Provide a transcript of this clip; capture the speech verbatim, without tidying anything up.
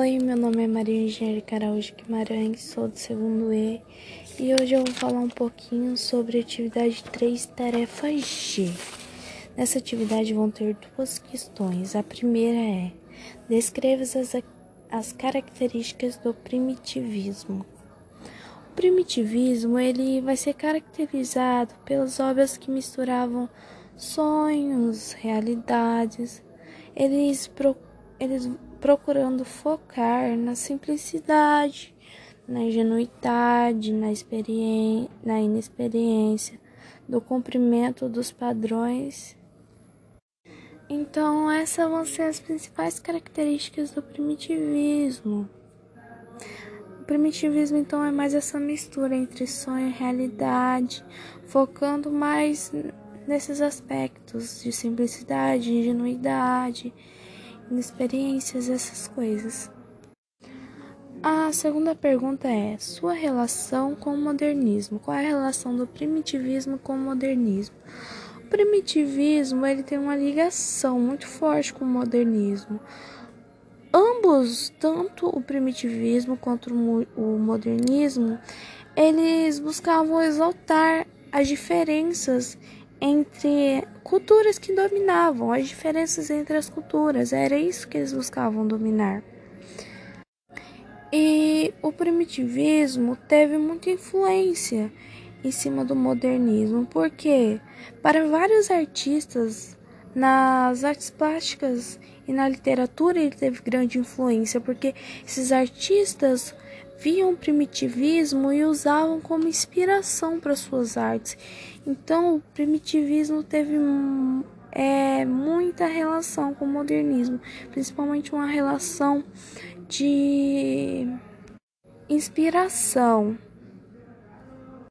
Oi, meu nome é Maria Engenheira de Guimarães, sou do segundo E e hoje eu vou falar um pouquinho sobre a atividade três, tarefa G. Nessa atividade vão ter duas questões. A primeira é: descreva as, as características do primitivismo. O primitivismo ele vai ser caracterizado pelas obras que misturavam sonhos, realidades. Eles procuram Eles procurando focar na simplicidade, na ingenuidade, na, na inexperiência, do cumprimento dos padrões. Então, essas vão ser as principais características do primitivismo. O primitivismo, então, é mais essa mistura entre sonho e realidade, focando mais nesses aspectos de simplicidade, ingenuidade, experiências, essas coisas. A segunda pergunta é: sua relação com o modernismo. Qual é a relação do primitivismo com o modernismo? O primitivismo ele tem uma ligação muito forte com o modernismo. Ambos, tanto o primitivismo quanto o modernismo, eles buscavam exaltar as diferenças entre culturas que dominavam, as diferenças entre as culturas, era isso que eles buscavam dominar. E o primitivismo teve muita influência em cima do modernismo, porque para vários artistas, nas artes plásticas e na literatura ele teve grande influência, porque esses artistas viam o primitivismo e usavam como inspiração para suas artes. Então, o primitivismo teve é, muita relação com o modernismo, principalmente uma relação de inspiração.